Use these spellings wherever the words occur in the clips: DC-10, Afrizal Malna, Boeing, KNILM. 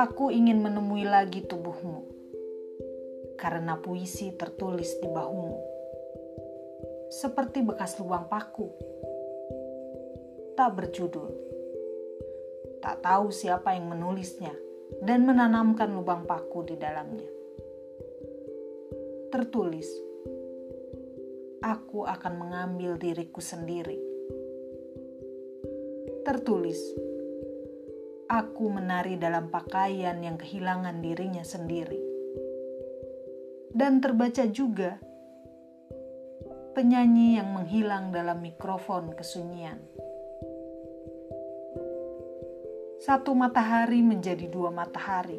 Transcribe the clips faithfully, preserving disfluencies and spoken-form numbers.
Aku ingin menemui lagi tubuhmu, karena puisi tertulis di bahumu, seperti bekas lubang paku, tak berjudul. Tak tahu siapa yang menulisnya dan menanamkan lubang paku di dalamnya. Tertulis, aku akan mengambil diriku sendiri. Tertulis, aku menari dalam pakaian yang kehilangan dirinya sendiri. Dan terbaca juga, penyanyi yang menghilang dalam mikrofon kesunyian. Satu matahari menjadi dua matahari.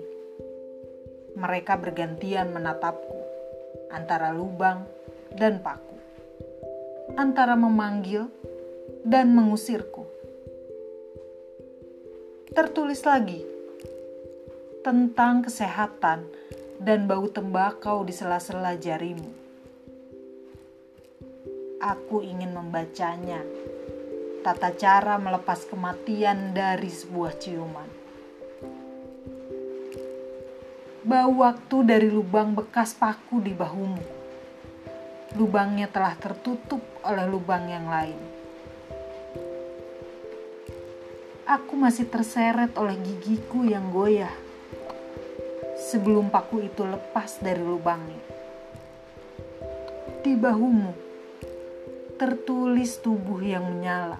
Mereka bergantian menatapku, antara lubang dan paku. Antara memanggil dan mengusirku. Tertulis lagi tentang kesehatan dan bau tembakau di sela-sela jarimu. Aku ingin membacanya, tata cara melepas kematian dari sebuah ciuman. Bau waktu dari lubang bekas paku di bahumu. Lubangnya telah tertutup oleh lubang yang lain. Aku masih terseret oleh gigiku yang goyah sebelum paku itu lepas dari lubangnya. Di bahumu tertulis tubuh yang menyala,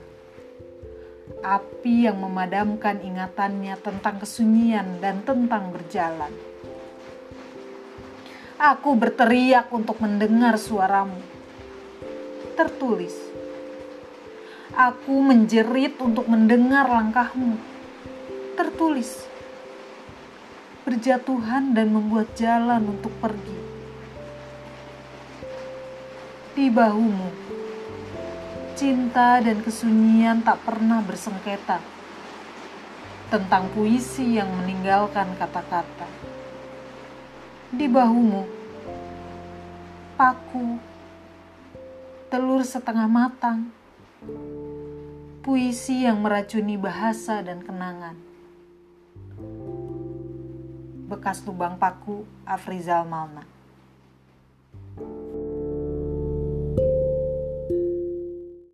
api yang memadamkan ingatannya tentang kesunyian dan tentang berjalan. Aku berteriak untuk mendengar suaramu. Tertulis, aku menjerit untuk mendengar langkahmu. Tertulis, berjatuhan dan membuat jalan untuk pergi. Di bahumu, cinta dan kesunyian tak pernah bersengketa tentang puisi yang meninggalkan kata-kata. Di bahumu, paku, telur setengah matang, puisi yang meracuni bahasa dan kenangan. Bekas lubang paku Afrizal Malna.